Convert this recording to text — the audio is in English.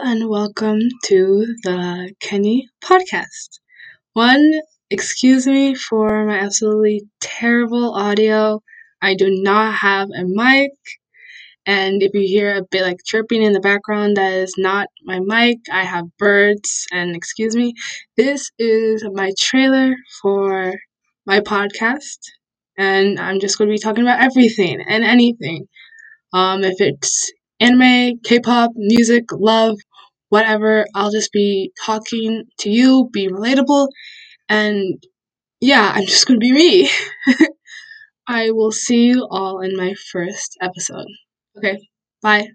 Hello and welcome to the Kenny podcast. Excuse me for my absolutely terrible audio. I do not have a mic, and if you hear a bit like chirping in the background, that is not my mic. I have birds, and excuse me. This is my trailer for my podcast, and I'm just going to be talking about everything and anything. If it's anime, K-pop, music, love, whatever, I'll just be talking to you, be relatable, and yeah, I'm just gonna be me. I will see you all in my first episode. Okay, bye.